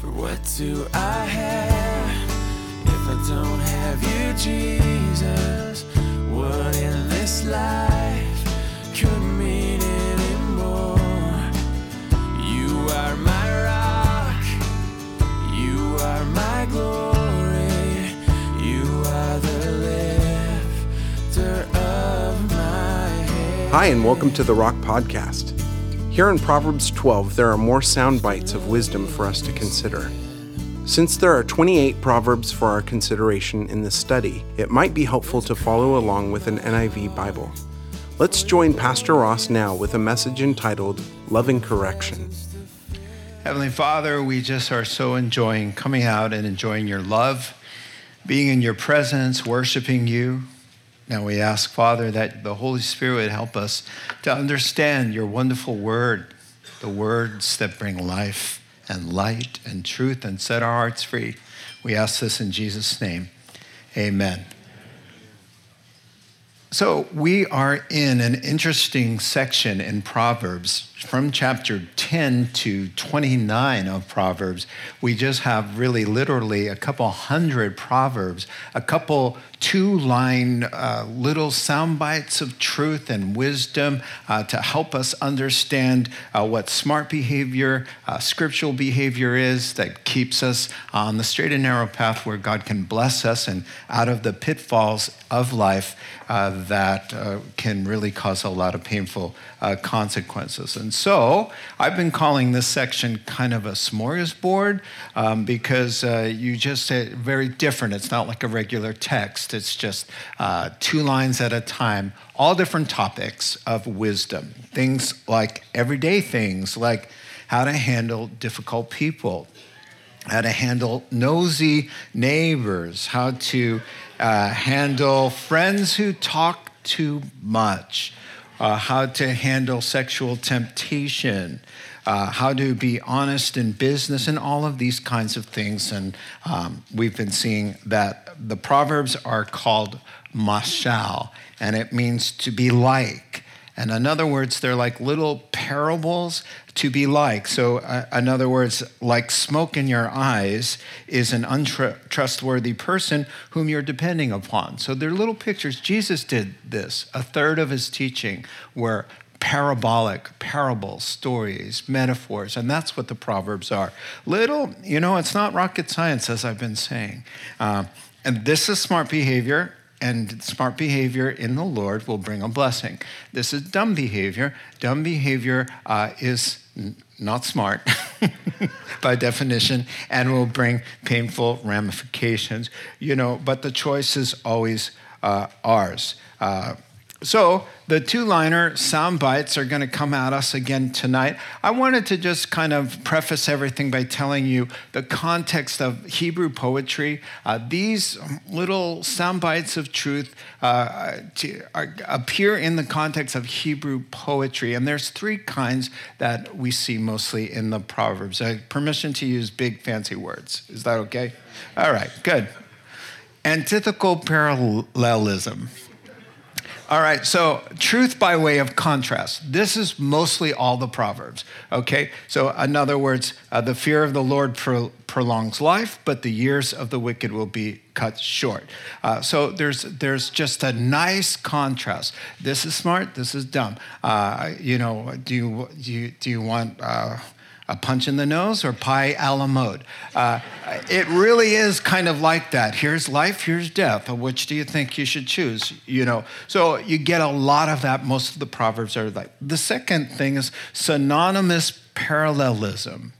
For what do I have if I don't have you, Jesus? What in this life could mean anymore? You are my rock, you are my glory, you are the lifter of my head. Hi, and welcome to The Rock Podcast. Here in Proverbs 12, there are more sound bites of wisdom for us to consider. Since there are 28 Proverbs for our consideration in this study, it might be helpful to follow along with an NIV Bible. Let's join Pastor Ross now with a message entitled, Loving Correction. Heavenly Father, we just are so enjoying coming out and enjoying your love, being in your presence, worshiping you. Now we ask, Father, that the Holy Spirit would help us to understand your wonderful word, the words that bring life and light and truth and set our hearts free. We ask this in Jesus' name. Amen. So we are in an interesting section in Proverbs. From chapter 10 to 29 of Proverbs, we just have really literally a couple hundred Proverbs, a couple two-line little sound bites of truth and wisdom to help us understand what smart behavior, scriptural behavior is that keeps us on the straight and narrow path where God can bless us and out of the pitfalls of life that can really cause a lot of painful consequences. And so I've been calling this section kind of a smorgasbord because you just say very different. It's not like a regular text. It's just two lines at a time, all different topics of wisdom. Things like everyday things, like how to handle difficult people, how to handle nosy neighbors, how to handle friends who talk too much, how to handle sexual temptation, how to be honest in business, and all of these kinds of things. And we've been seeing that the Proverbs are called mashal, and it means to be like. And in other words, they're like little parables to be like. So in other words, like smoke in your eyes is an untrustworthy person whom you're depending upon. So they're little pictures. Jesus did this. A third of his teaching were parabolic, parables, stories, metaphors, and that's what the Proverbs are. Little, you know, it's not rocket science, as I've been saying. And this is smart behavior. And smart behavior in the Lord will bring a blessing. This is dumb behavior. Dumb behavior is not smart by definition and will bring painful ramifications, you know, but the choice is always ours. So the two-liner sound bites are going to come at us again tonight. I wanted to just kind of preface everything by telling you the context of Hebrew poetry. These little sound bites of truth appear in the context of Hebrew poetry, and there's three kinds that we see mostly in the Proverbs. Permission to use big fancy words. Is that okay? All right, good. Antithetical parallelism. All right, so truth by way of contrast. This is mostly all the Proverbs, okay? So in other words, the fear of the Lord prolongs life, but the years of the wicked will be cut short. So there's just a nice contrast. This is smart, this is dumb. You know, do you want a punch in the nose or pie a la mode? It really is kind of like that. Here's life, here's death. Which do you think you should choose? You know, so you get a lot of that. Most of the Proverbs are like. The second thing is synonymous parallelism.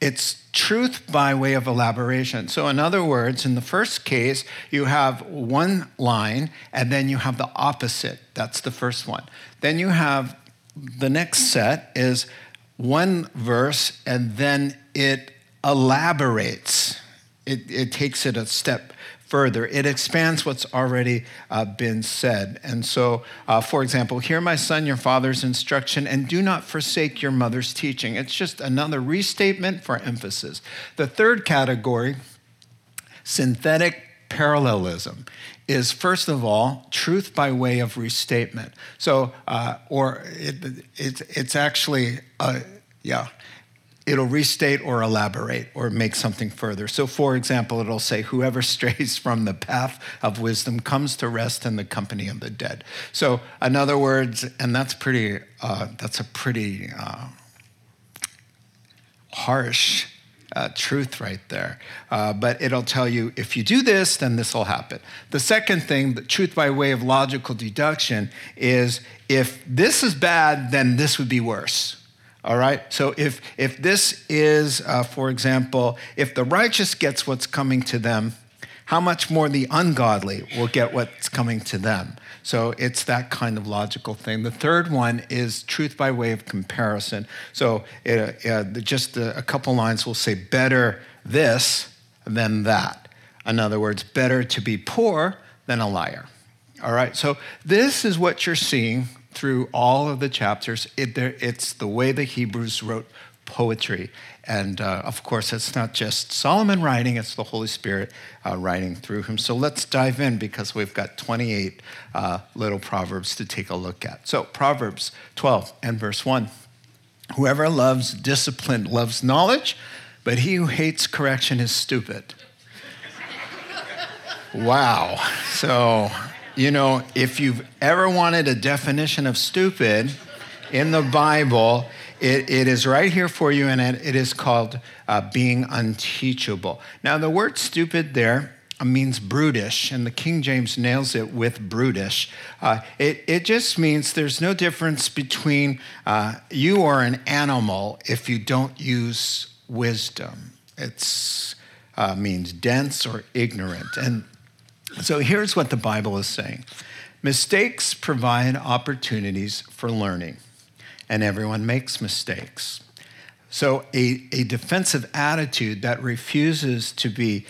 It's truth by way of elaboration. So in other words, in the first case, you have one line and then you have the opposite. That's the first one. Then you have the next set is one verse, and then it elaborates. It takes it a step further. It expands what's already been said. And so, for example, hear my son, your father's instruction, and do not forsake your mother's teaching. It's just another restatement for emphasis. The third category, synthetic parallelism, is first of all truth by way of restatement. So, or it's actually, yeah, it'll restate or elaborate or make something further. So for example, it'll say, whoever strays from the path of wisdom comes to rest in the company of the dead. So in other words, and that's a pretty harsh truth right there. But it'll tell you, if you do this, then this will happen. The second thing, the truth by way of logical deduction, is if this is bad, then this would be worse. All right? So if this is, for example, if the righteous gets what's coming to them, how much more the ungodly will get what's coming to them? So it's that kind of logical thing. The third one is truth by way of comparison. So a couple lines will say, better this than that. In other words, better to be poor than a liar. All right, so this is what you're seeing through all of the chapters. It's the way the Hebrews wrote poetry. And of course, it's not just Solomon writing, it's the Holy Spirit writing through him. So let's dive in, because we've got 28 little Proverbs to take a look at. So Proverbs 12 and verse 1. Whoever loves discipline loves knowledge, but he who hates correction is stupid. Wow. So, you know, if you've ever wanted a definition of stupid in the Bible, it is right here for you, and it is called being unteachable. Now, the word stupid there means brutish, and the King James nails it with brutish. It just means there's no difference between you or an animal if you don't use wisdom. It means dense or ignorant. And so here's what the Bible is saying. Mistakes provide opportunities for learning. And everyone makes mistakes. So a defensive attitude that refuses to be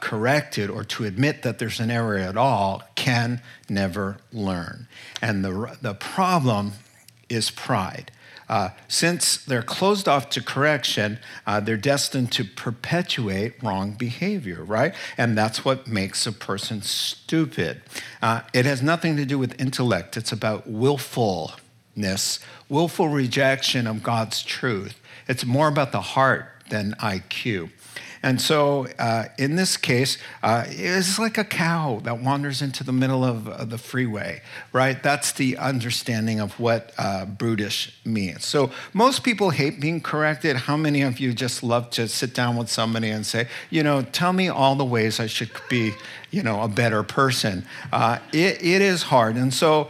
corrected or to admit that there's an error at all can never learn. And the problem is pride. Since they're closed off to correction, they're destined to perpetuate wrong behavior, right? And that's what makes a person stupid. It has nothing to do with intellect. It's about willful rejection of God's truth. It's more about the heart than IQ. And so in this case, it's like a cow that wanders into the middle of the freeway, right? That's the understanding of what brutish means. So most people hate being corrected. How many of you just love to sit down with somebody and say, you know, tell me all the ways I should be, you know, a better person? It is hard. And so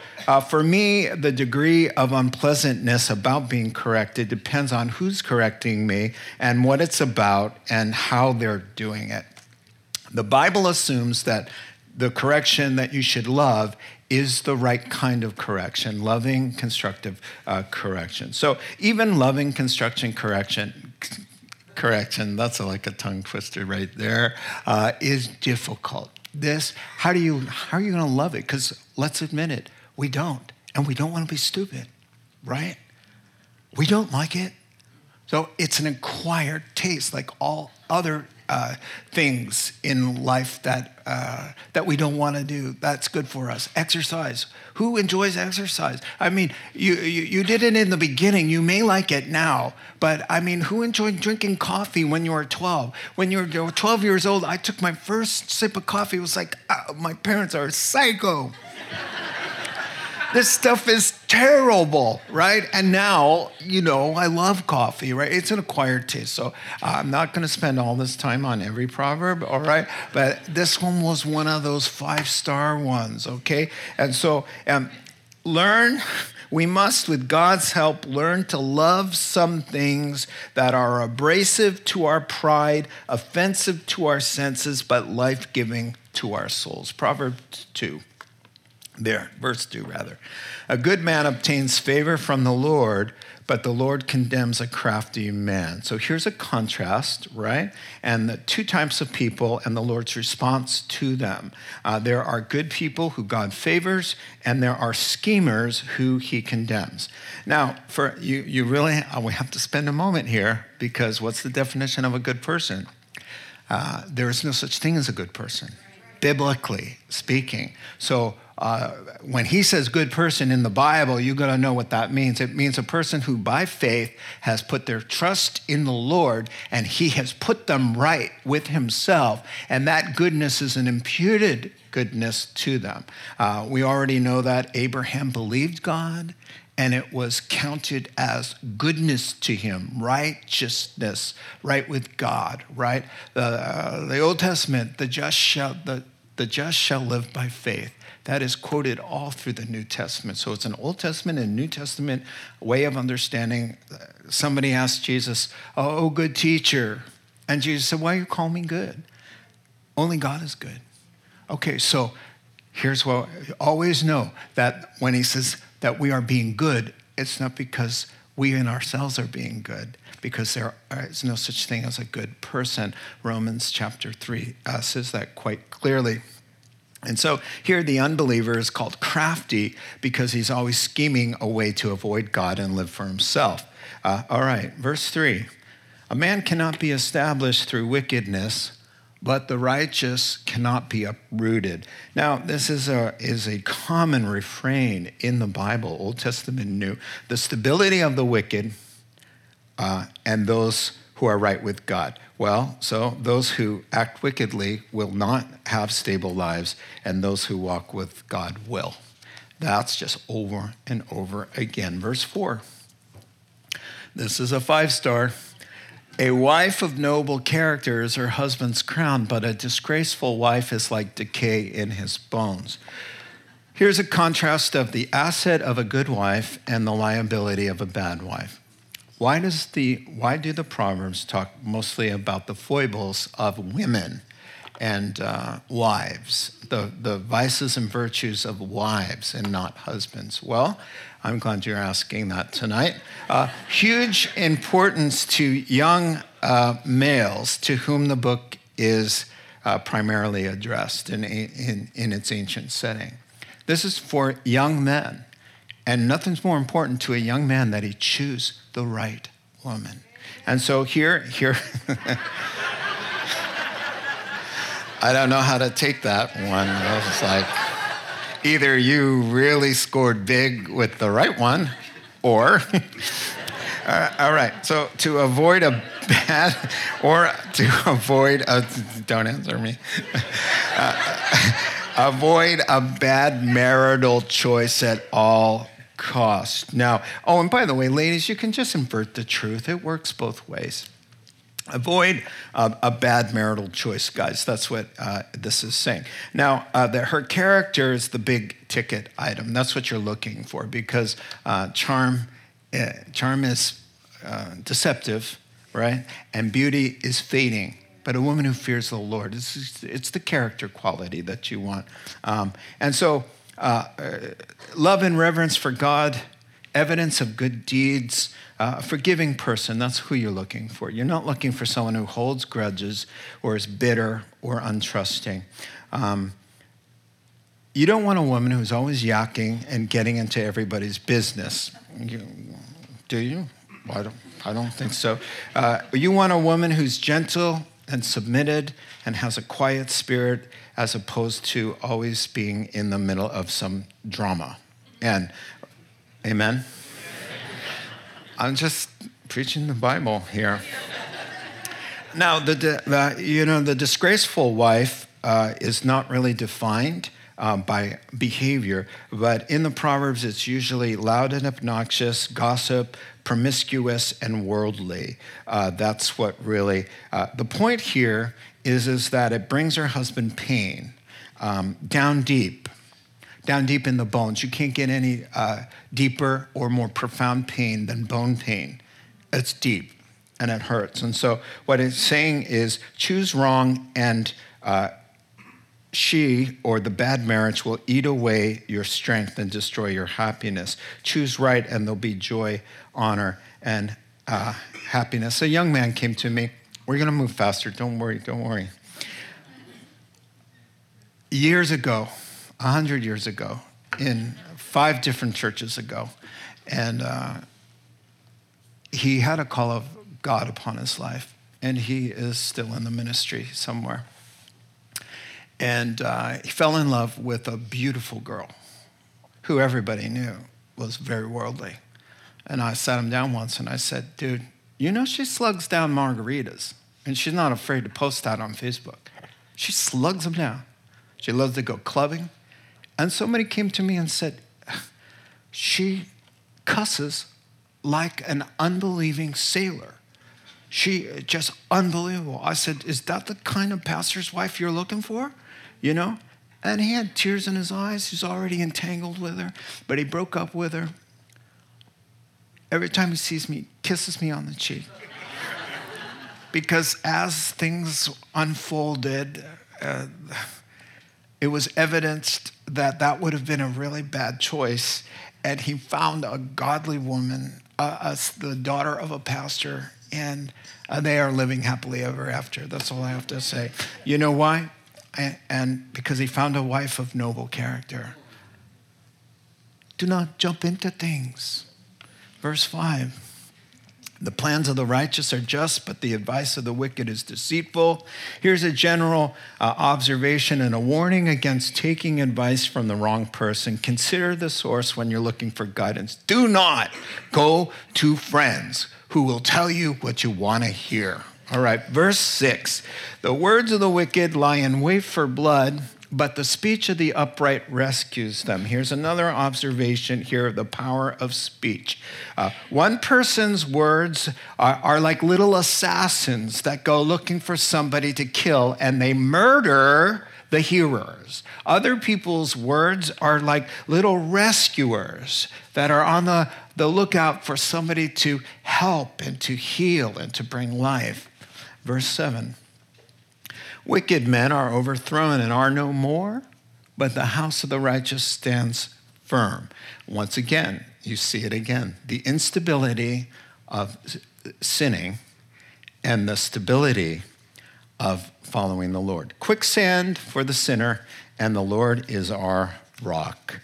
for me, the degree of unpleasantness about being corrected depends on who's correcting me and what it's about and how they're doing it. The Bible assumes that the correction that you should love is the right kind of correction, loving, constructive correction. So even loving, constructive correction, that's like a tongue twister right there, is difficult. How are you going to love it? Because let's admit it, we don't. And we don't want to be stupid, right? We don't like it. So it's an acquired taste, like all other things in life that we don't want to do. That's good for us. Exercise. Who enjoys exercise? I mean, you did it in the beginning. You may like it now, but I mean, who enjoyed drinking coffee when you were 12? When you were 12 years old, I took my first sip of coffee. It was like, my parents are psycho. This stuff is terrible, right? And now, you know, I love coffee, right? It's an acquired taste. So I'm not going to spend all this time on every proverb, all right? But this one was one of those 5-star ones, okay? And so we must, with God's help, learn to love some things that are abrasive to our pride, offensive to our senses, but life-giving to our souls. Proverbs 2. Verse 2 rather. A good man obtains favor from the Lord, but the Lord condemns a crafty man. So here's a contrast, right? And the two types of people and the Lord's response to them. There are good people who God favors, and there are schemers who he condemns. Now, for you really, we have to spend a moment here, because what's the definition of a good person? There is no such thing as a good person. biblically speaking. So when he says good person in the Bible, you've got to know what that means. It means a person who by faith has put their trust in the Lord and he has put them right with himself. And that goodness is an imputed goodness to them. We already know that Abraham believed God and it was counted as goodness to him, righteousness, right with God, right? The Old Testament, the just shall live by faith. That is quoted all through the New Testament. So it's an Old Testament and New Testament way of understanding. Somebody asked Jesus, oh, good teacher. And Jesus said, why do you call me good? Only God is good. Okay, so here's what I always know, that when he says that we are being good, it's not because we in ourselves are being good, because there is no such thing as a good person. Romans chapter 3 says that quite clearly. And so here the unbeliever is called crafty because he's always scheming a way to avoid God and live for himself. All right, verse 3. A man cannot be established through wickedness, but the righteous cannot be uprooted. Now, this is a common refrain in the Bible, Old Testament and New. The stability of the wicked and those who are right with God. Well, so those who act wickedly will not have stable lives, and those who walk with God will. That's just over and over again. Verse 4. This is a 5-star. A wife of noble character is her husband's crown, but a disgraceful wife is like decay in his bones. Here's a contrast of the asset of a good wife and the liability of a bad wife. Why do the Proverbs talk mostly about the foibles of women and wives, the vices and virtues of wives and not husbands? Well, I'm glad you're asking that tonight. Huge importance to young males to whom the book is primarily addressed in its ancient setting. This is for young men. And nothing's more important to a young man than he choose the right woman. And so here, I don't know how to take that one. I was like, either you really scored big with the right one, or, all right. So to avoid a bad, or to avoid a, don't answer me. Avoid a bad marital choice at all cost. Now, oh, and by the way, ladies, you can just invert the truth. It works both ways. Avoid a bad marital choice, guys. That's what this is saying. Now, her character is the big ticket item. That's what you're looking for, because charm is deceptive, right? And beauty is fading. But a woman who fears the Lord, it's the character quality that you want. And so, love and reverence for God, evidence of good deeds, a forgiving person, that's who you're looking for. You're not looking for someone who holds grudges or is bitter or untrusting. You don't want a woman who's always yakking and getting into everybody's business. Do you? I don't think so. You want a woman who's gentle and submitted and has a quiet spirit, as opposed to always being in the middle of some drama. And amen? I'm just preaching the Bible here. Now, the disgraceful wife is not really defined by behavior, but in the Proverbs, it's usually loud and obnoxious, gossip, promiscuous, and worldly. That's what really, the point here is that it brings her husband pain, down deep in the bones. You can't get any deeper or more profound pain than bone pain. It's deep and it hurts. And so what it's saying is choose wrong, and she or the bad marriage will eat away your strength and destroy your happiness. Choose right and there'll be joy, honor, and happiness. A young man came to me. We're going to move faster. Don't worry. Years ago, 100 years ago, in 5 different churches ago, and he had a call of God upon his life, and he is still in the ministry somewhere. And he fell in love with a beautiful girl who everybody knew was very worldly. And I sat him down once and I said, dude, you know she slugs down margaritas. And she's not afraid to post that on Facebook. She slugs them down. She loves to go clubbing. And somebody came to me and said, she cusses like an unbelieving sailor. She, just unbelievable. I said, is that the kind of pastor's wife you're looking for? You know? And he had tears in his eyes. He's already entangled with her, but he broke up with her. Every time he sees me, kisses me on the cheek. Because as things unfolded, it was evidenced that that would have been a really bad choice. And he found a godly woman, the daughter of a pastor, and they are living happily ever after. That's all I have to say. You know why? And because he found a wife of noble character. Do not jump into things. Verse 5. The plans of the righteous are just, but the advice of the wicked is deceitful. Here's a general observation and a warning against taking advice from the wrong person. Consider the source when you're looking for guidance. Do not go to friends who will tell you what you want to hear. All right, verse 6. The words of the wicked lie in wait for blood, but the speech of the upright rescues them. Here's another observation here of the power of speech. One person's words are like little assassins that go looking for somebody to kill, and they murder the hearers. Other people's words are like little rescuers that are on the lookout for somebody to help and to heal and to bring life. Verse 7. Wicked men are overthrown and are no more, but the house of the righteous stands firm. Once again, you see it again. The instability of sinning and the stability of following the Lord. Quicksand for the sinner, and the Lord is our rock.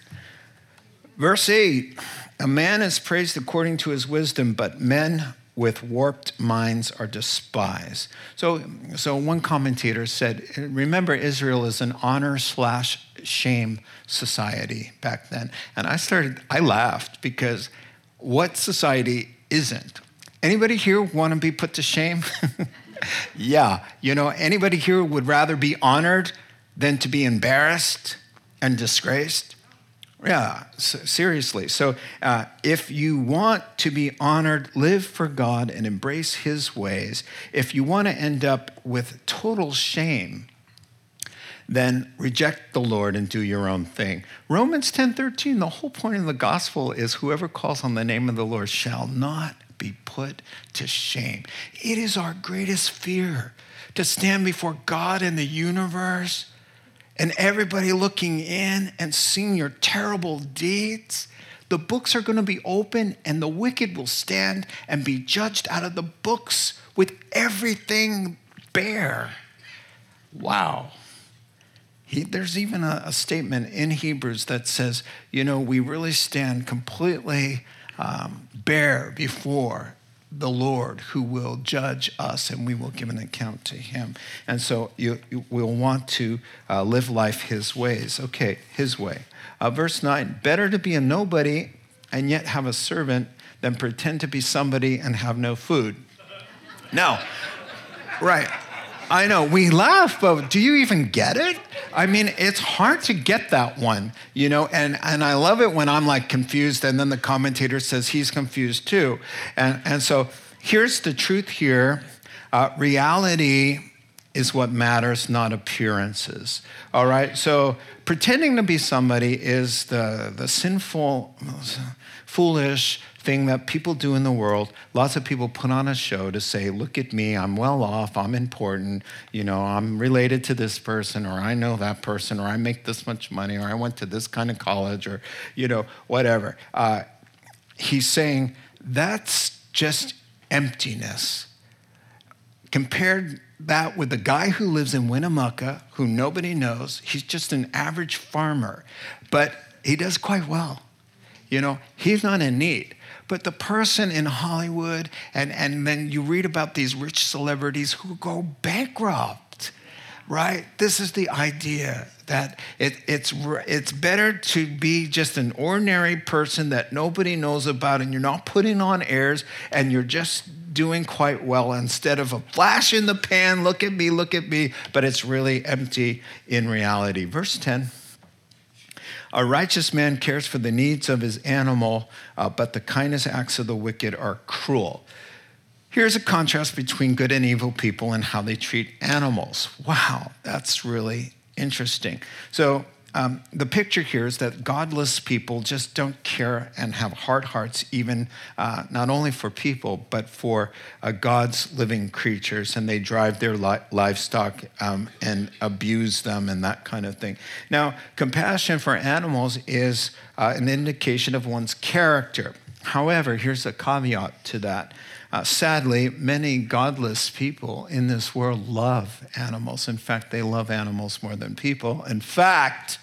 Verse 8, a man is praised according to his wisdom, but men with warped minds are despised. So one commentator said, remember, Israel is an honor/shame society back then. And I laughed, because what society isn't? Anybody here want to be put to shame? Yeah. You know, anybody here would rather be honored than to be embarrassed and disgraced? Yeah, seriously. So if you want to be honored, live for God and embrace his ways. If you want to end up with total shame, then reject the Lord and do your own thing. Romans 10:13, the whole point of the gospel is whoever calls on the name of the Lord shall not be put to shame. It is our greatest fear to stand before God and the universe and everybody looking in and seeing your terrible deeds. The books are going to be open, and the wicked will stand and be judged out of the books with everything bare. Wow. There's even a statement in Hebrews that says, you know, we really stand completely bare before the Lord, who will judge us, and we will give an account to him. And so you will want to live life his ways. Okay, his way. Verse 9, better to be a nobody and yet have a servant than pretend to be somebody and have no food. Now, right. I know, we laugh, but do you even get it? I mean, it's hard to get that one, you know, and I love it when I'm like confused, and then the commentator says he's confused too. And so here's the truth here. Reality is what matters, not appearances. All right, so pretending to be somebody is the sinful, foolish thing that people do in the world. Lots of people put on a show to say, look at me, I'm well off, I'm important, you know, I'm related to this person, or I know that person, or I make this much money, or I went to this kind of college, or, you know, whatever. He's saying that's just emptiness. Compared that with the guy who lives in Winnemucca, who nobody knows, he's just an average farmer, but he does quite well. You know, he's not in need. But the person in Hollywood, and then you read about these rich celebrities who go bankrupt. right? This is the idea that it's better to be just an ordinary person that nobody knows about and you're not putting on airs and you're just doing quite well instead of a flash in the pan, look at me, but it's really empty in reality. Verse 10. A righteous man cares for the needs of his animal, but the kindness acts of the wicked are cruel. Here's a contrast between good and evil people and how they treat animals. Wow, that's really interesting. So the picture here is that godless people just don't care and have hard hearts, even not only for people, but for God's living creatures, and they drive their livestock and abuse them and that kind of thing. Now, compassion for animals is an indication of one's character. However, here's a caveat to that. Sadly, many godless people in this world love animals. In fact, they love animals more than people. In fact,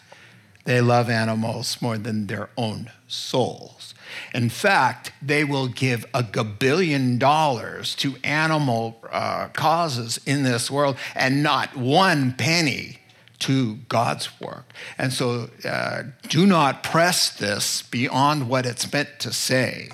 they love animals more than their own souls. In fact, they will give $1 billion to animal causes in this world and not one penny to God's work. And so do not press this beyond what it's meant to say.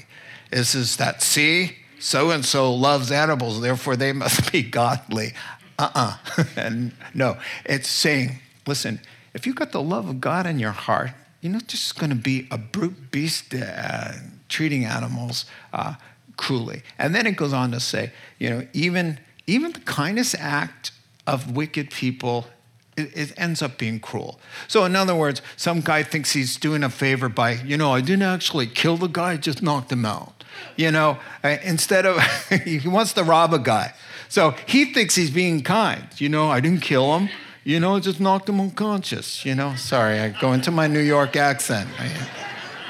This is that, see? So-and-so loves animals, therefore they must be godly. And no, it's saying, listen, if you've got the love of God in your heart, you're not just going to be a brute beast treating animals cruelly. And then it goes on to say, you know, even the kindest act of wicked people, it ends up being cruel. So in other words, some guy thinks he's doing a favor by, you know, I didn't actually kill the guy, I just knocked him out. You know, instead of, he wants to rob a guy. So he thinks he's being kind. You know, I didn't kill him. You know, I just knocked him unconscious. You know, sorry, I go into my New York accent.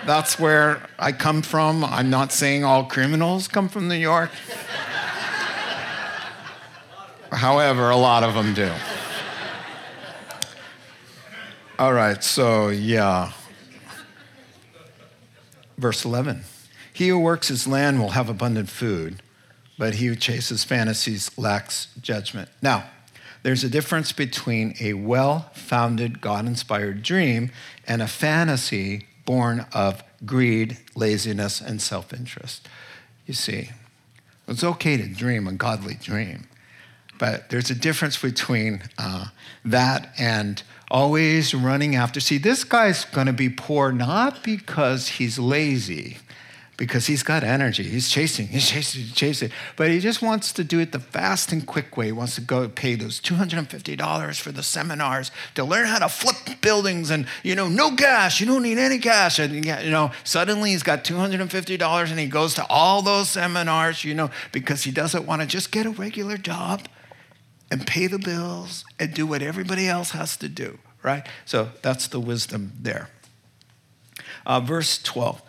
That's where I come from. I'm not saying all criminals come from New York. However, a lot of them do. All right, so yeah. Verse 11. He who works his land will have abundant food, but he who chases fantasies lacks judgment. Now, there's a difference between a well-founded, God-inspired dream and a fantasy born of greed, laziness, and self-interest. You see, it's okay to dream a godly dream, but there's a difference between that and always running after. See, this guy's going to be poor not because he's lazy, because he's got energy. He's chasing. But he just wants to do it the fast and quick way. He wants to go pay those $250 for the seminars to learn how to flip buildings and, you know, no cash. You don't need any cash. And, you know, suddenly he's got $250 and he goes to all those seminars, you know, because he doesn't want to just get a regular job and pay the bills and do what everybody else has to do, right? So that's the wisdom there. Verse 12.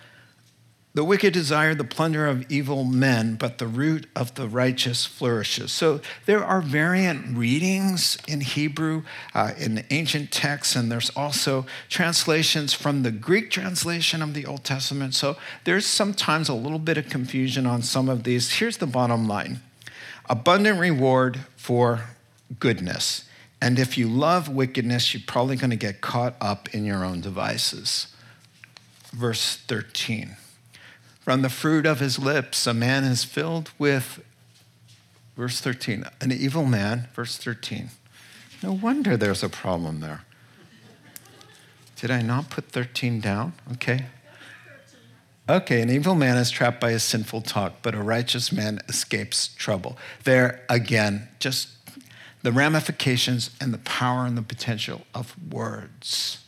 The wicked desire the plunder of evil men, but the root of the righteous flourishes. So there are variant readings in Hebrew, in the ancient texts, and there's also translations from the Greek translation of the Old Testament. So there's sometimes a little bit of confusion on some of these. Here's the bottom line. Abundant reward for goodness. And if you love wickedness, you're probably going to get caught up in your own devices. Verse 13. From the fruit of his lips, a man is filled with, verse 13, an evil man, verse 13. No wonder there's a problem there. Did I not put 13 down? Okay. Okay, an evil man is trapped by his sinful talk, but a righteous man escapes trouble. There, again, just the ramifications and the power and the potential of words.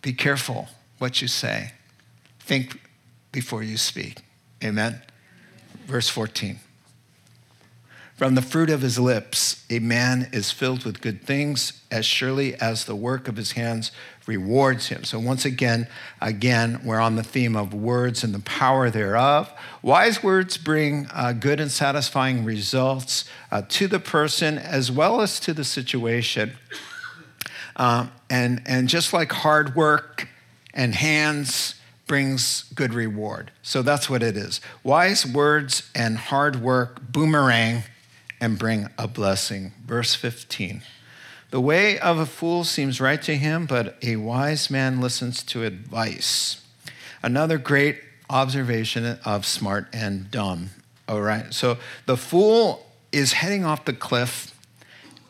Be careful what you say. Think before you speak. Amen? Verse 14. From the fruit of his lips, a man is filled with good things, as surely as the work of his hands rewards him. So once again, we're on the theme of words and the power thereof. Wise words bring good and satisfying results to the person as well as to the situation. And just like hard work and hands brings good reward. So that's what it is. Wise words and hard work boomerang and bring a blessing. Verse 15. The way of a fool seems right to him, but a wise man listens to advice. Another great observation of smart and dumb. All right, so the fool is heading off the cliff.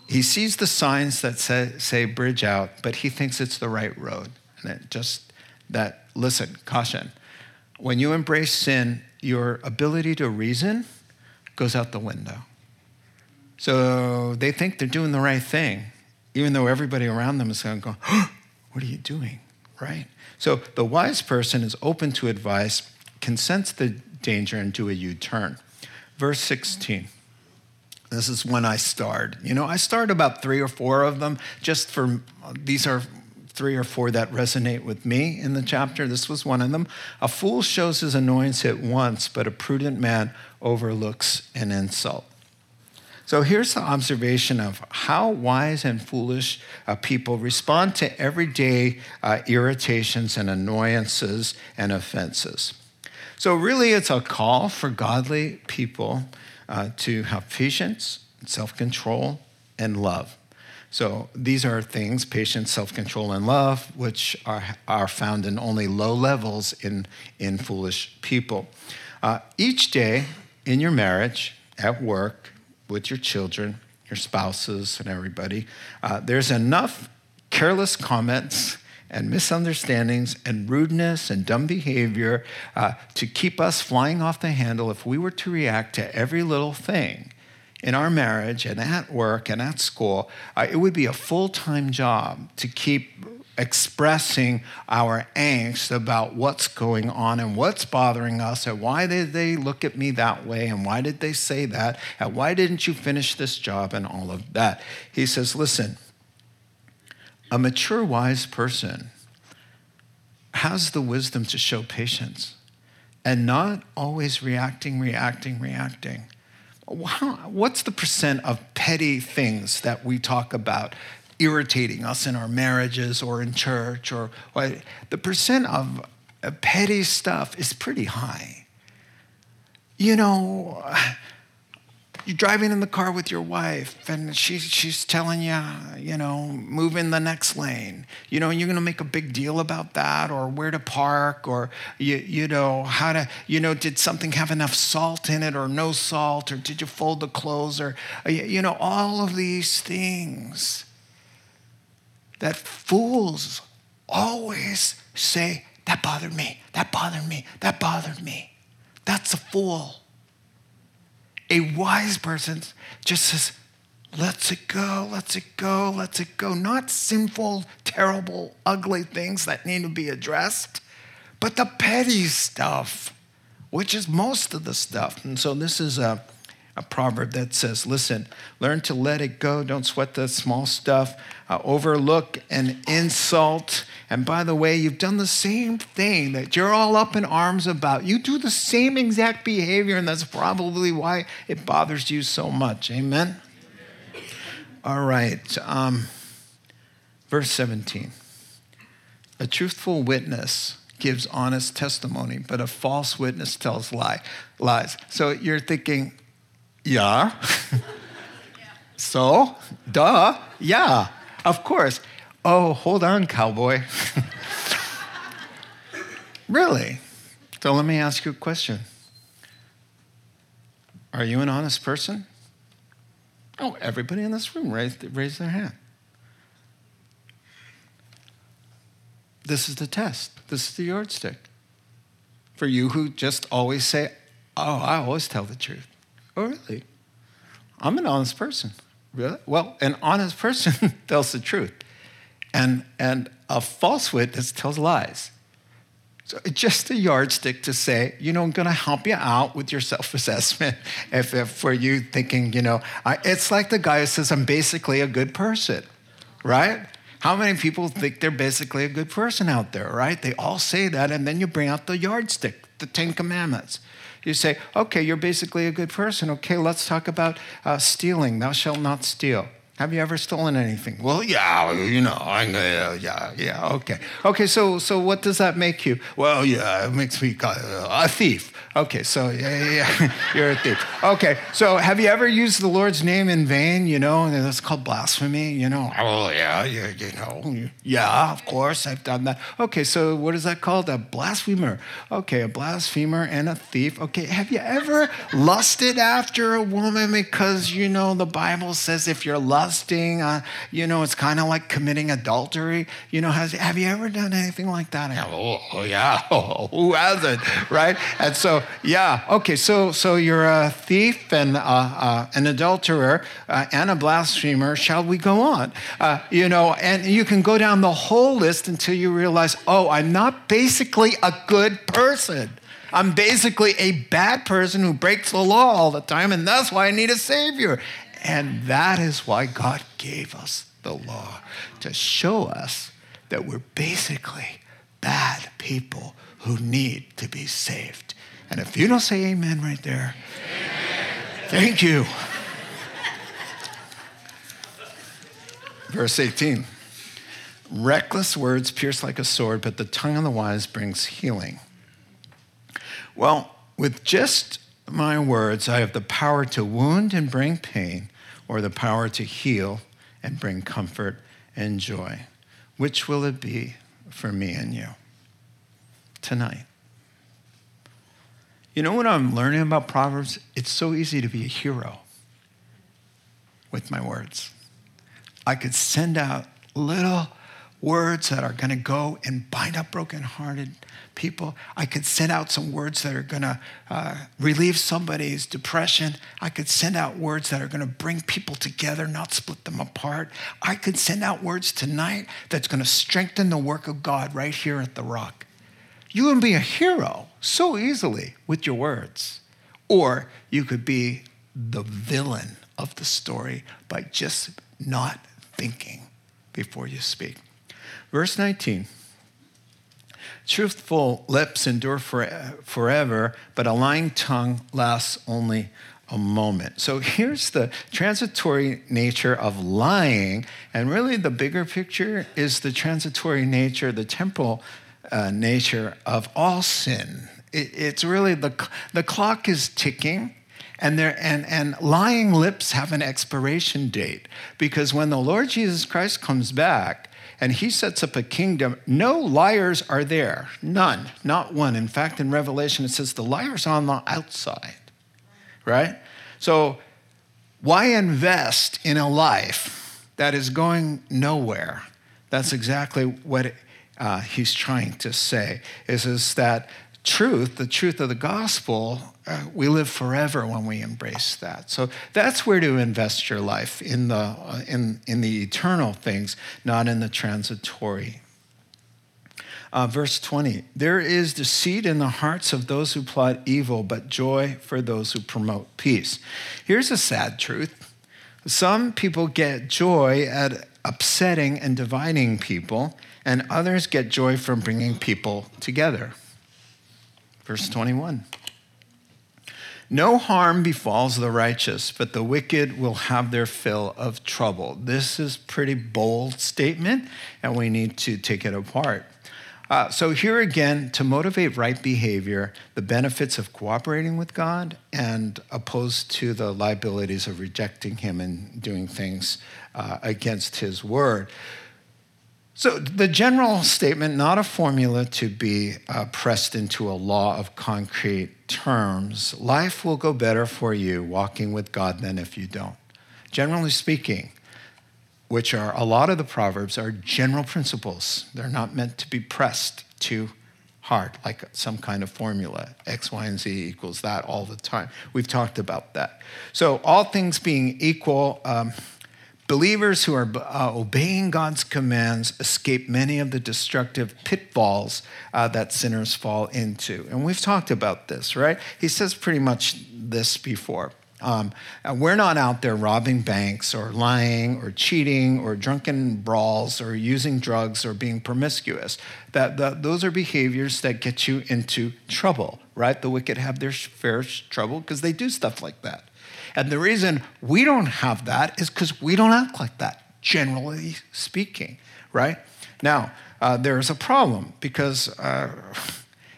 He sees the signs that say bridge out, but he thinks it's the right road. And it just that, listen, caution. When you embrace sin, your ability to reason goes out the window. So they think they're doing the right thing, even though everybody around them is going to go, what are you doing, right? So the wise person is open to advice, can sense the danger, and do a U-turn. Verse 16. This is when I starred. You know, I starred about 3 or 4 of them just for, these are 3 or 4 that resonate with me in the chapter. This was one of them. A fool shows his annoyance at once, but a prudent man overlooks an insult. So here's the observation of how wise and foolish people respond to everyday irritations and annoyances and offenses. So really it's a call for godly people to have patience, self-control, and love. So these are things, patience, self-control, and love, which are found in only low levels in foolish people. Each day in your marriage, at work, with your children, your spouses, and everybody, there's enough careless comments and misunderstandings and rudeness and dumb behavior to keep us flying off the handle if we were to react to every little thing in our marriage and at work and at school. It would be a full-time job to keep expressing our angst about what's going on and what's bothering us and why did they look at me that way and why did they say that and why didn't you finish this job and all of that. He says, listen, a mature, wise person has the wisdom to show patience and not always reacting. What's the percent of petty things that we talk about irritating us in our marriages or in church? Or the percent of petty stuff is pretty high. You know, you're driving in the car with your wife and she's telling you, you know, move in the next lane. You know, you're going to make a big deal about that or where to park or, you know, how to, you know, did something have enough salt in it or no salt or did you fold the clothes or, you know, all of these things that fools always say, that bothered me. That's a fool. A wise person just says, let's it go. Not sinful, terrible, ugly things that need to be addressed, but the petty stuff, which is most of the stuff. And so this is a proverb that says, listen, learn to let it go. Don't sweat the small stuff. Overlook an insult. And by the way, you've done the same thing that you're all up in arms about. You do the same exact behavior, and that's probably why it bothers you so much. Amen? All right. Verse 17. A truthful witness gives honest testimony, but a false witness tells lies. So you're thinking, yeah. So, duh. Yeah, of course. Oh, hold on, cowboy. Really? So let me ask you a question. Are you an honest person? Oh, everybody in this room raised their hand. This is the test. This is the yardstick. For you who just always say, oh, I always tell the truth. Oh, really? I'm an honest person. Really? Well, an honest person tells the truth. And a false witness tells lies. So it's just a yardstick to say, you know, I'm going to help you out with your self-assessment if for you thinking, you know, it's like the guy who says, I'm basically a good person, right? How many people think they're basically a good person out there, right? They all say that, and then you bring out the yardstick, the 10 Commandments. You say, okay, you're basically a good person. Okay, let's talk about stealing. Thou shalt not steal. Have you ever stolen anything? Well, yeah, you know, okay. Okay, so what does that make you? Well, yeah, it makes me a thief. Okay, so yeah, you're a thief. Okay, so have you ever used the Lord's name in vain? You know, and that's called blasphemy, you know. Oh, yeah, of course, I've done that. Okay, so what is that called? A blasphemer. Okay, a blasphemer and a thief. Okay, have you ever lusted after a woman because, you know, the Bible says if you're lust, you know, it's kind of like committing adultery. You know, have you ever done anything like that? Oh, yeah, who hasn't, right? And so, yeah, okay, so you're a thief and an adulterer and a blasphemer. Shall we go on? You know, and you can go down the whole list until you realize, oh, I'm not basically a good person. I'm basically a bad person who breaks the law all the time, and that's why I need a savior. And that is why God gave us the law, to show us that we're basically bad people who need to be saved. And if you don't say amen right there, amen. Thank you. Verse 18, reckless words pierce like a sword, but the tongue of the wise brings healing. Well, with just my words, I have the power to wound and bring pain, or the power to heal and bring comfort and joy. Which will it be for me and you tonight? You know what I'm learning about Proverbs? It's so easy to be a hero with my words. I could send out little words that are going to go and bind up brokenhearted people. I could send out some words that are going to relieve somebody's depression. I could send out words that are going to bring people together, not split them apart. I could send out words tonight that's going to strengthen the work of God right here at The Rock. You can be a hero so easily with your words, or you could be the villain of the story by just not thinking before you speak. Verse 19, truthful lips endure forever, but a lying tongue lasts only a moment. So here's the transitory nature of lying, and really the bigger picture is the transitory nature, the temporal nature of all sin. It's really the clock is ticking. And lying lips have an expiration date, because when the Lord Jesus Christ comes back and he sets up a kingdom, no liars are there. None, not one. In fact, in Revelation, it says the liar's on the outside, right? So why invest in a life that is going nowhere? That's exactly what he's trying to say, is that truth, the truth of the gospel, we live forever when we embrace that. So that's where to invest your life, in the in the eternal things, not in the transitory. Verse 20, there is deceit in the hearts of those who plot evil, but joy for those who promote peace. Here's a sad truth. Some people get joy at upsetting and dividing people, and others get joy from bringing people together. Verse 21, no harm befalls the righteous, but the wicked will have their fill of trouble. This is a pretty bold statement, and we need to take it apart. So here again, to motivate right behavior, the benefits of cooperating with God and opposed to the liabilities of rejecting him and doing things against his word. So the general statement, not a formula to be pressed into a law of concrete terms. Life will go better for you walking with God than if you don't. Generally speaking, which are a lot of the Proverbs, are general principles. They're not meant to be pressed too hard, like some kind of formula. X, Y, and Z equals that all the time. We've talked about that. So all things being equal, believers who are obeying God's commands escape many of the destructive pitfalls that sinners fall into. And we've talked about this, right? He says pretty much this before. We're not out there robbing banks or lying or cheating or drunken brawls or using drugs or being promiscuous. Those are behaviors that get you into trouble, right? The wicked have their fair trouble because they do stuff like that. And the reason we don't have that is because we don't act like that, generally speaking, right? Now, there's a problem because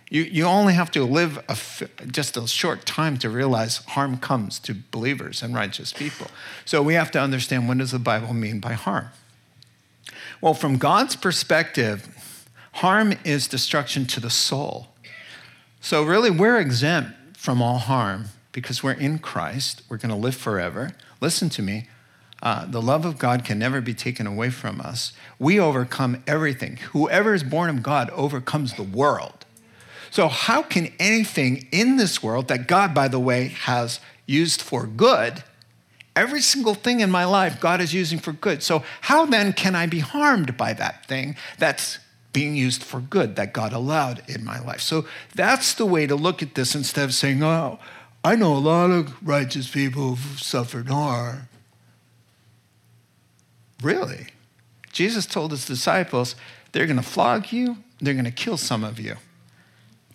you only have to live just a short time to realize harm comes to believers and righteous people. So we have to understand, what does the Bible mean by harm? Well, from God's perspective, harm is destruction to the soul. So really, we're exempt from all harm because we're in Christ. We're going to live forever. Listen to me. The love of God can never be taken away from us. We overcome everything. Whoever is born of God overcomes the world. So how can anything in this world that God, by the way, has used for good, every single thing in my life God is using for good. So how then can I be harmed by that thing that's being used for good that God allowed in my life? So that's the way to look at this instead of saying, oh, I know a lot of righteous people who've suffered harm. Really? Jesus told his disciples, they're going to flog you, they're going to kill some of you.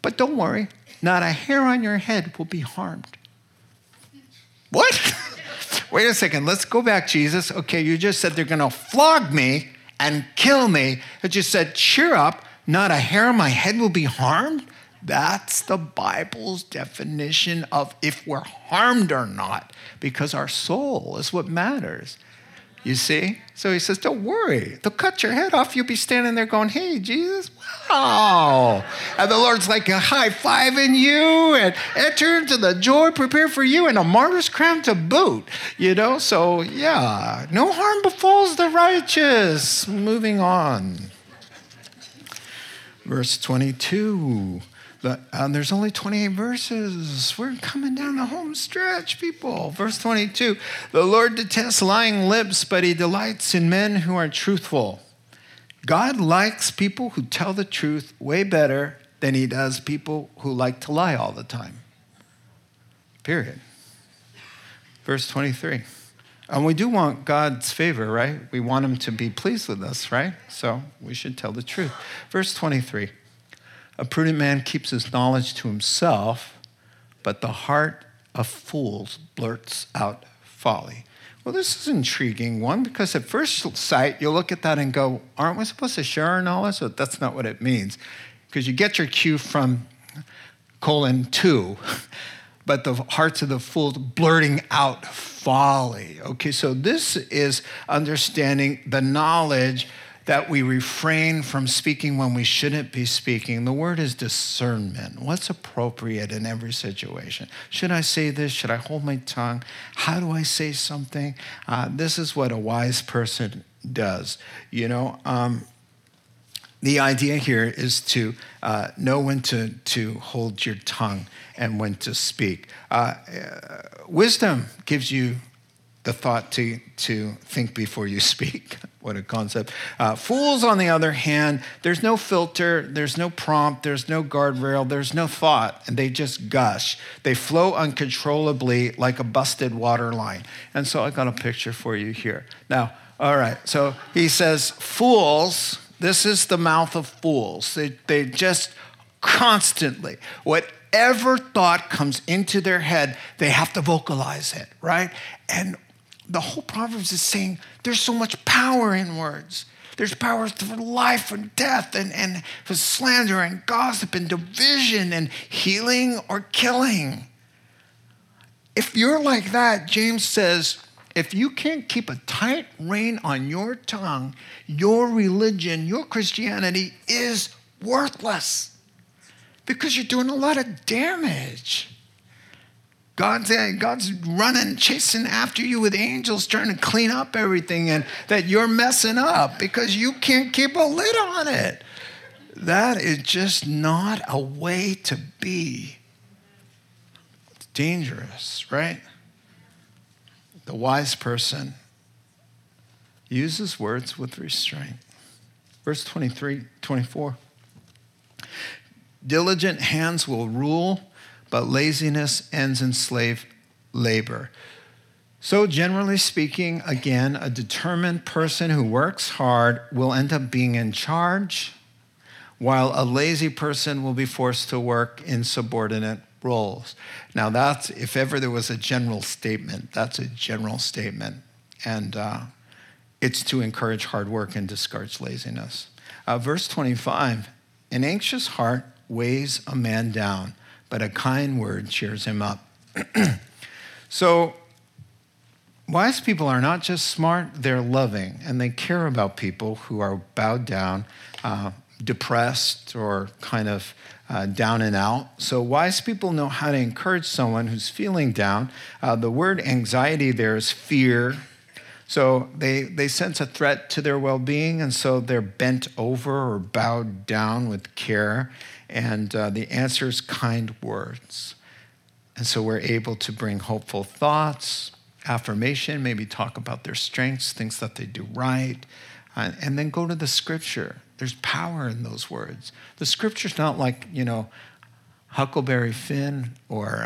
But don't worry, not a hair on your head will be harmed. What? Wait a second, let's go back, Jesus. Okay, you just said they're going to flog me and kill me. It just said, cheer up, not a hair on my head will be harmed. That's the Bible's definition of if we're harmed or not, because our soul is what matters. You see? So he says, don't worry. They'll cut your head off. You'll be standing there going, hey, Jesus, wow. And the Lord's like high-fiving you and enter into the joy prepared for you and a martyr's crown to boot. You know? So, yeah. No harm befalls the righteous. Moving on. Verse 22. There's only 28 verses. We're coming down the home stretch, people. Verse 22, the Lord detests lying lips, but he delights in men who are truthful. God likes people who tell the truth way better than he does people who like to lie all the time. Period. Verse 23. And we do want God's favor, right? We want him to be pleased with us, right? So we should tell the truth. Verse 23. A prudent man keeps his knowledge to himself, but the heart of fools blurts out folly. Well, this is an intriguing one because at first sight, you'll look at that and go, aren't we supposed to share our knowledge? So that's not what it means. Because you get your cue from :2, but the hearts of the fools blurting out folly. Okay, so this is understanding the knowledge that we refrain from speaking when we shouldn't be speaking. The word is discernment. What's appropriate in every situation? Should I say this? Should I hold my tongue? How do I say something? This is what a wise person does. You know, the idea here is to know when to hold your tongue and when to speak. Wisdom gives you the thought to think before you speak. What a concept. Fools, on the other hand, there's no filter, there's no prompt, there's no guardrail, there's no thought, and they just gush. They flow uncontrollably like a busted water line. And so I got a picture for you here. Now, all right, so he says, fools, this is the mouth of fools. They just constantly, whatever thought comes into their head, they have to vocalize it, right? And the whole Proverbs is saying there's so much power in words. There's power for life and death and for slander and gossip and division and healing or killing. If you're like that, James says, if you can't keep a tight rein on your tongue, your religion, your Christianity is worthless because you're doing a lot of damage. God's running, chasing after you with angels trying to clean up everything and that you're messing up because you can't keep a lid on it. That is just not a way to be. It's dangerous, right? The wise person uses words with restraint. Verse 23, 24. Diligent hands will rule, but laziness ends in slave labor. So generally speaking, again, a determined person who works hard will end up being in charge, while a lazy person will be forced to work in subordinate roles. Now that's, if ever there was a general statement, that's a general statement. And it's to encourage hard work and discourage laziness. Verse 25, an anxious heart weighs a man down, but a kind word cheers him up. So wise people are not just smart, they're loving, and they care about people who are bowed down, depressed, or kind of down and out. So wise people know how to encourage someone who's feeling down. The word anxiety there is fear. So they sense a threat to their well-being, and so they're bent over or bowed down with care. And the answer is kind words. And so we're able to bring hopeful thoughts, affirmation, maybe talk about their strengths, things that they do right, and then go to the scripture. There's power in those words. The scripture's not like, Huckleberry Finn or,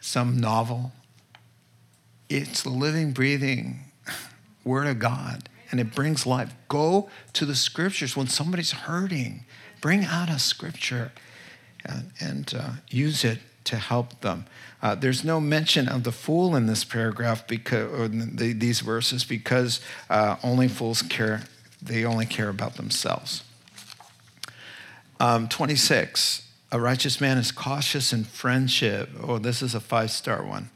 some novel. It's the living, breathing word of God, and it brings life. Go to the scriptures. When somebody's hurting, bring out a scripture and use it to help them. There's no mention of the fool in this paragraph these verses because only fools care. They only care about themselves. 26, a righteous man is cautious in friendship. Oh, this is a 5-star one.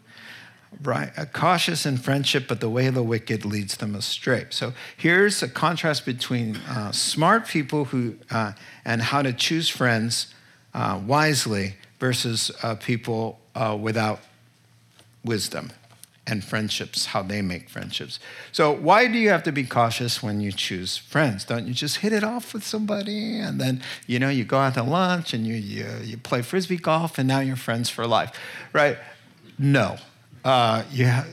Right, cautious in friendship, but the way of the wicked leads them astray. So here's a contrast between smart people who and how to choose friends wisely versus people without wisdom and friendships, how they make friendships. So why do you have to be cautious when you choose friends? Don't you just hit it off with somebody and then, you go out to lunch and you play Frisbee golf and now you're friends for life, right? No. You have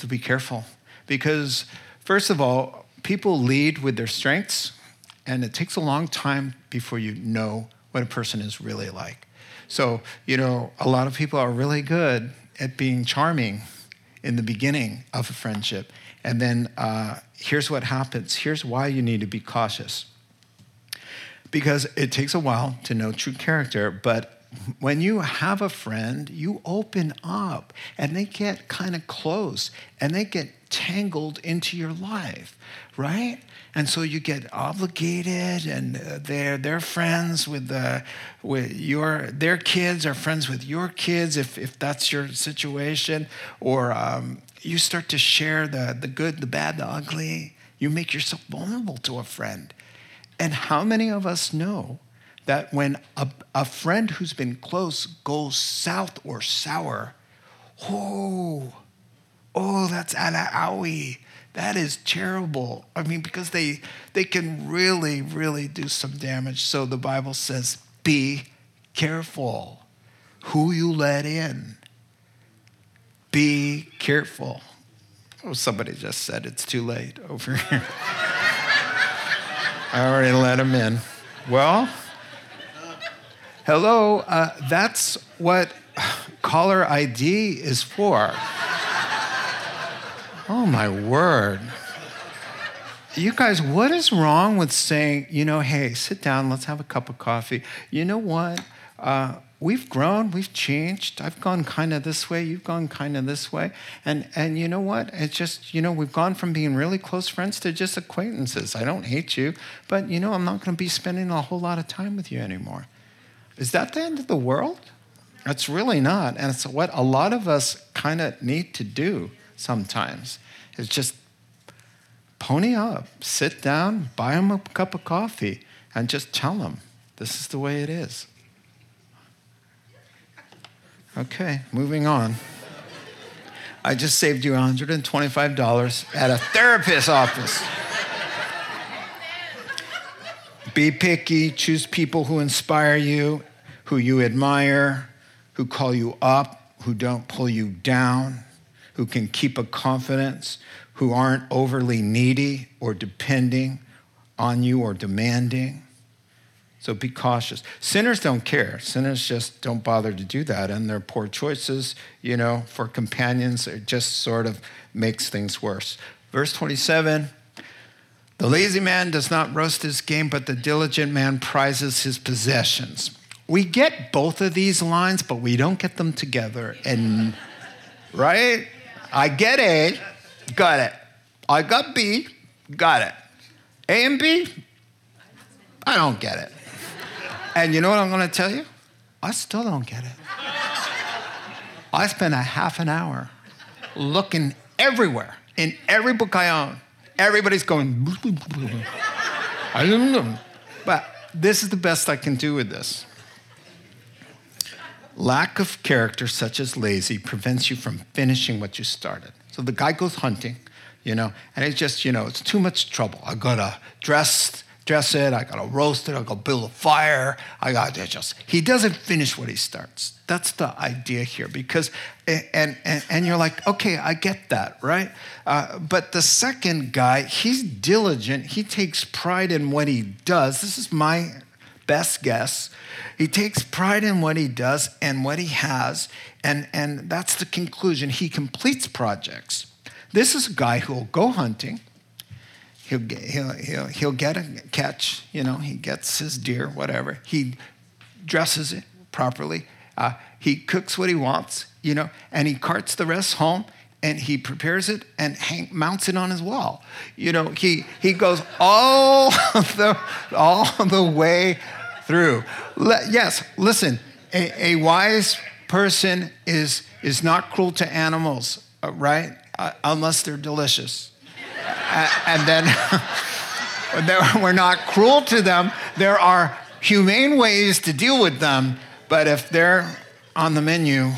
to be careful because, first of all, people lead with their strengths, and it takes a long time before you know what a person is really like. So, a lot of people are really good at being charming in the beginning of a friendship, and then here's what happens. Here's why you need to be cautious, because it takes a while to know true character, but when you have a friend, you open up and they get kind of close and they get tangled into your life, right? And so you get obligated, and they're friends their kids are friends with your kids if that's your situation, or you start to share the good, the bad, the ugly. You make yourself vulnerable to a friend. And how many of us know that when a friend who's been close goes south or sour, oh, that's ala owie. That is terrible. I mean, because they can really, really do some damage. So the Bible says, be careful who you let in. Be careful. Oh, somebody just said it's too late over here. I already let him in. Well, hello, that's what caller ID is for. Oh, my word. You guys, what is wrong with saying, hey, sit down, let's have a cup of coffee. You know what? We've grown, we've changed. I've gone kind of this way, you've gone kind of this way. And you know what? It's just, we've gone from being really close friends to just acquaintances. I don't hate you, but, I'm not going to be spending a whole lot of time with you anymore. Is that the end of the world? That's really not. And it's what a lot of us kind of need to do sometimes. Is just pony up, sit down, buy them a cup of coffee, and just tell them this is the way it is. Okay, moving on. I just saved you $125 at a therapist's office. Be picky, choose people who inspire you, who you admire, who call you up, who don't pull you down, who can keep a confidence, who aren't overly needy or depending on you or demanding. So be cautious. Sinners don't care. Sinners just don't bother to do that. And their poor choices, for companions, it just sort of makes things worse. Verse 27, the lazy man does not roast his game, but the diligent man prizes his possessions. We get both of these lines, but we don't get them together. And right? I get A, got it. I got B, got it. A and B, I don't get it. And you know what I'm going to tell you? I still don't get it. I spent a half an hour looking everywhere, in every book I own. Everybody's going, I don't know. But this is the best I can do with this. Lack of character, such as lazy, prevents you from finishing what you started. So the guy goes hunting, and it's just, it's too much trouble. I got to dress it. I got to roast it. I got to build a fire. He doesn't finish what he starts. That's the idea here, because, and you're like, okay, I get that, right? But the second guy, he's diligent. He takes pride in what he does. This is my best guess. He takes pride in what he does and what he has, and that's the conclusion. He completes projects. This is a guy who will go hunting. He'll get a catch. He gets his deer, whatever. He dresses it properly. He cooks what he wants, and he carts the rest home, and he prepares it and mounts it on his wall. He goes all the way through. Yes, listen, a wise person is not cruel to animals, right? Unless they're delicious. And then we're not cruel to them. There are humane ways to deal with them, but if they're on the menu...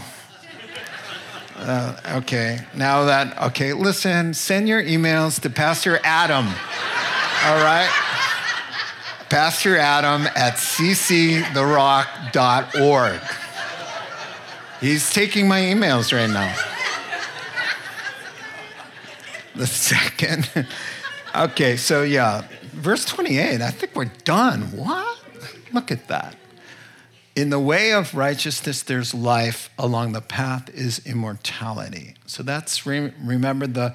listen, send your emails to Pastor Adam, all right? Pastor Adam at cctherock.org. He's taking my emails right now. The second, verse 28, I think we're done. What? Look at that. In the way of righteousness, there's life. Along the path is immortality. So that's, remember the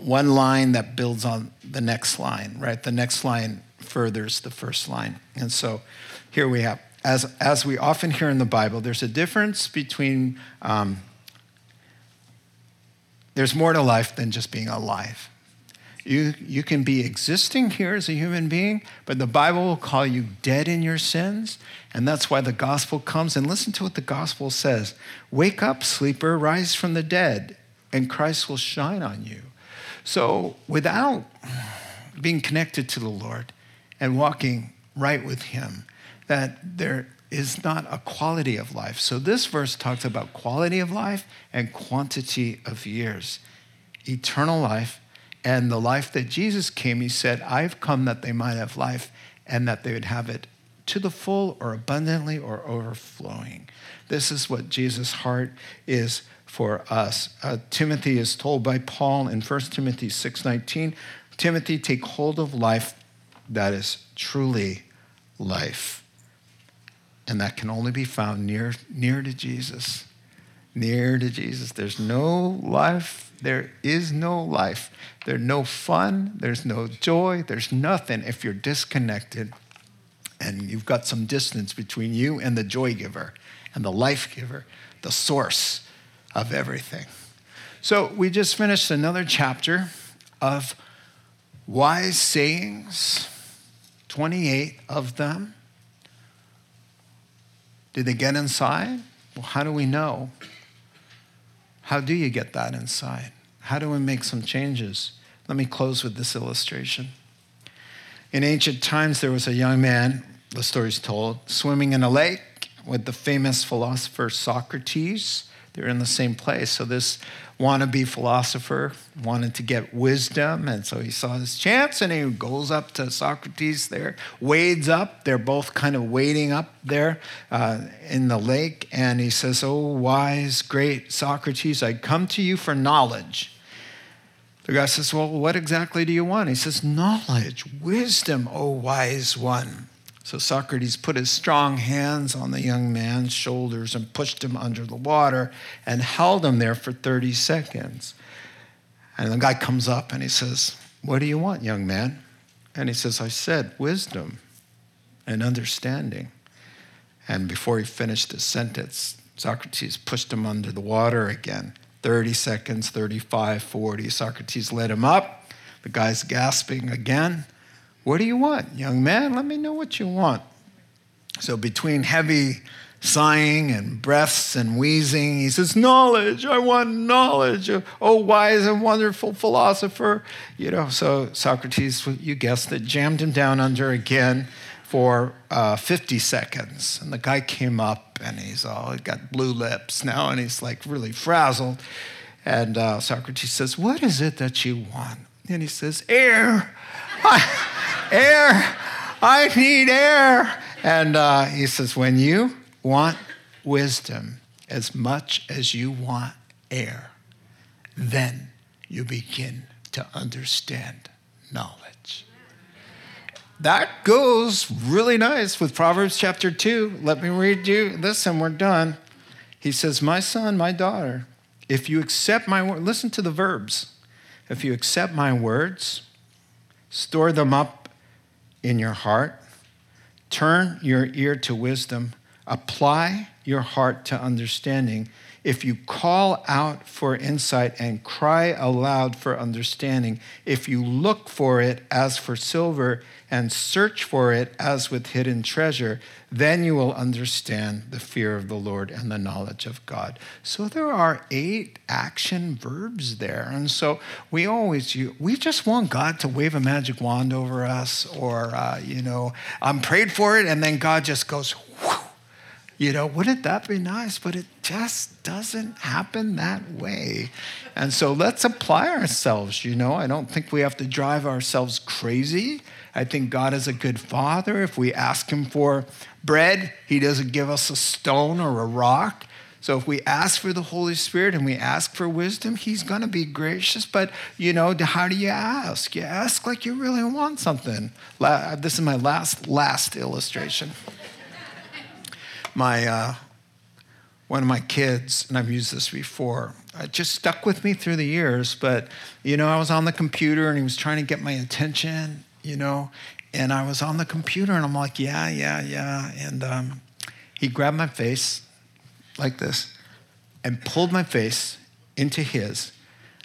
one line that builds on the next line, right? The next line furthers the first line. And so here we have, as we often hear in the Bible, there's a difference between, there's more to life than just being alive. You can be existing here as a human being, but the Bible will call you dead in your sins, and that's why the gospel comes. And listen to what the gospel says. Wake up, sleeper, rise from the dead, and Christ will shine on you. So without being connected to the Lord and walking right with him, that there is not a quality of life. So this verse talks about quality of life and quantity of years, eternal life. And the life that Jesus came, he said, I've come that they might have life and that they would have it to the full or abundantly or overflowing. This is what Jesus' heart is for us. Timothy is told by Paul in 1 Timothy 6:19, Timothy, take hold of life that is truly life. And that can only be found near to Jesus. Near to Jesus. There's no life. There is no life. There's no fun. There's no joy. There's nothing if you're disconnected and you've got some distance between you and the joy giver and the life giver, the source of everything. So we just finished another chapter of wise sayings, 28 of them. Did they get inside? Well, how do we know? How do you get that inside? How do we make some changes? Let me close with this illustration. In ancient times, there was a young man, the story's told, swimming in a lake with the famous philosopher Socrates. They're in the same place. So this wannabe philosopher wanted to get wisdom, and so he saw his chance, and he goes up to Socrates there, wades up. They're both kind of wading up there in the lake, and he says, oh, wise, great Socrates, I come to you for knowledge. The guy says, well, what exactly do you want? He says, knowledge, wisdom, oh, wise one. So Socrates put his strong hands on the young man's shoulders and pushed him under the water and held him there for 30 seconds. And the guy comes up and he says, what do you want, young man? And he says, I said wisdom and understanding. And before he finished his sentence, Socrates pushed him under the water again. 30 seconds, 35, 40. Socrates led him up. The guy's gasping again. What do you want, young man? Let me know what you want. So between heavy sighing and breaths and wheezing, he says, knowledge, I want knowledge. Oh, wise and wonderful philosopher. You know, so Socrates, you guessed it, jammed him down under again for 50 seconds. And the guy came up and he's all got blue lips now and he's like really frazzled. And Socrates says, what is it that you want? And he says, air, air, I need air. And he says, when you want wisdom as much as you want air, then you begin to understand knowledge. That goes really nice with Proverbs chapter 2. Let me read you this and we're done. He says, my son, my daughter, if you accept my word, listen to the verbs. If you accept my words, store them up in your heart. Turn your ear to wisdom. Apply your heart to understanding. If you call out for insight and cry aloud for understanding, if you look for it as for silver and search for it as with hidden treasure, then you will understand the fear of the Lord and the knowledge of God. So there are 8 action verbs there. And so we just want God to wave a magic wand over us or, I'm prayed for it. And then God just goes, whoosh. You know, wouldn't that be nice? But it just doesn't happen that way. And so let's apply ourselves, you know. I don't think we have to drive ourselves crazy. I think God is a good father. If we ask him for bread, he doesn't give us a stone or a rock. So if we ask for the Holy Spirit and we ask for wisdom, he's going to be gracious. But, you know, how do you ask? You ask like you really want something. This is my last illustration. One of my kids, and I've used this before, it just stuck with me through the years, but, you know, I was on the computer and he was trying to get my attention, you know, and I was on the computer and I'm like, yeah. And he grabbed my face like this and pulled my face into his.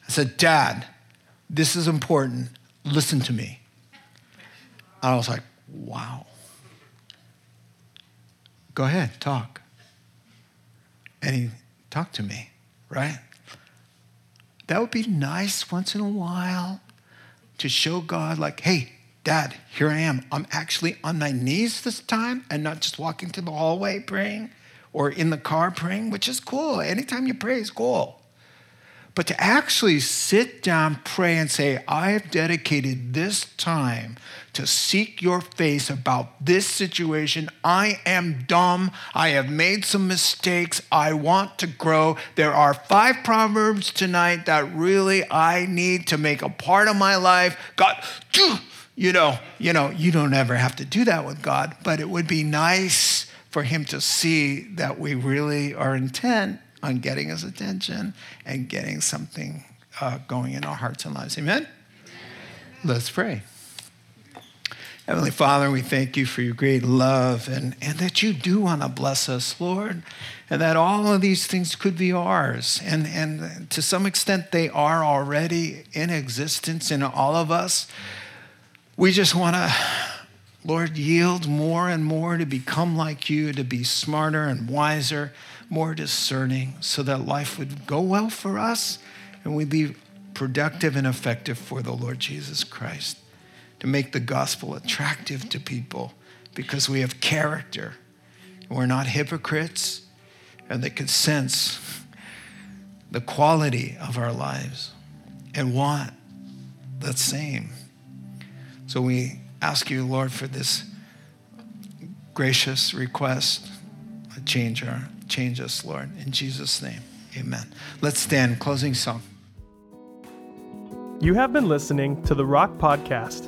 I said, Dad, this is important. Listen to me. I was like, wow. Go ahead, talk. And he talked to me, right? That would be nice once in a while to show God like, hey, Dad, here I am. I'm actually on my knees this time and not just walking to the hallway praying or in the car praying, which is cool. Anytime you pray is cool. But to actually sit down, pray, and say, I have dedicated this time to seek your face about this situation. I am dumb. I have made some mistakes. I want to grow. There are 5 proverbs tonight that really I need to make a part of my life. God, you know, you don't ever have to do that with God, but it would be nice for him to see that we really are intent on getting his attention and getting something going in our hearts and lives. Amen? Let's pray. Heavenly Father, we thank you for your great love and that you do want to bless us, Lord, and that all of these things could be ours. And to some extent, they are already in existence in all of us. We just want to, Lord, yield more and more to become like you, to be smarter and wiser, more discerning, so that life would go well for us and we'd be productive and effective for the Lord Jesus Christ, to make the gospel attractive to people because we have character. We're not hypocrites, and they can sense the quality of our lives and want the same. So we ask you, Lord, for this gracious request, change us, Lord. In Jesus' name, amen. Let's stand. Closing song. You have been listening to The Rock Podcast.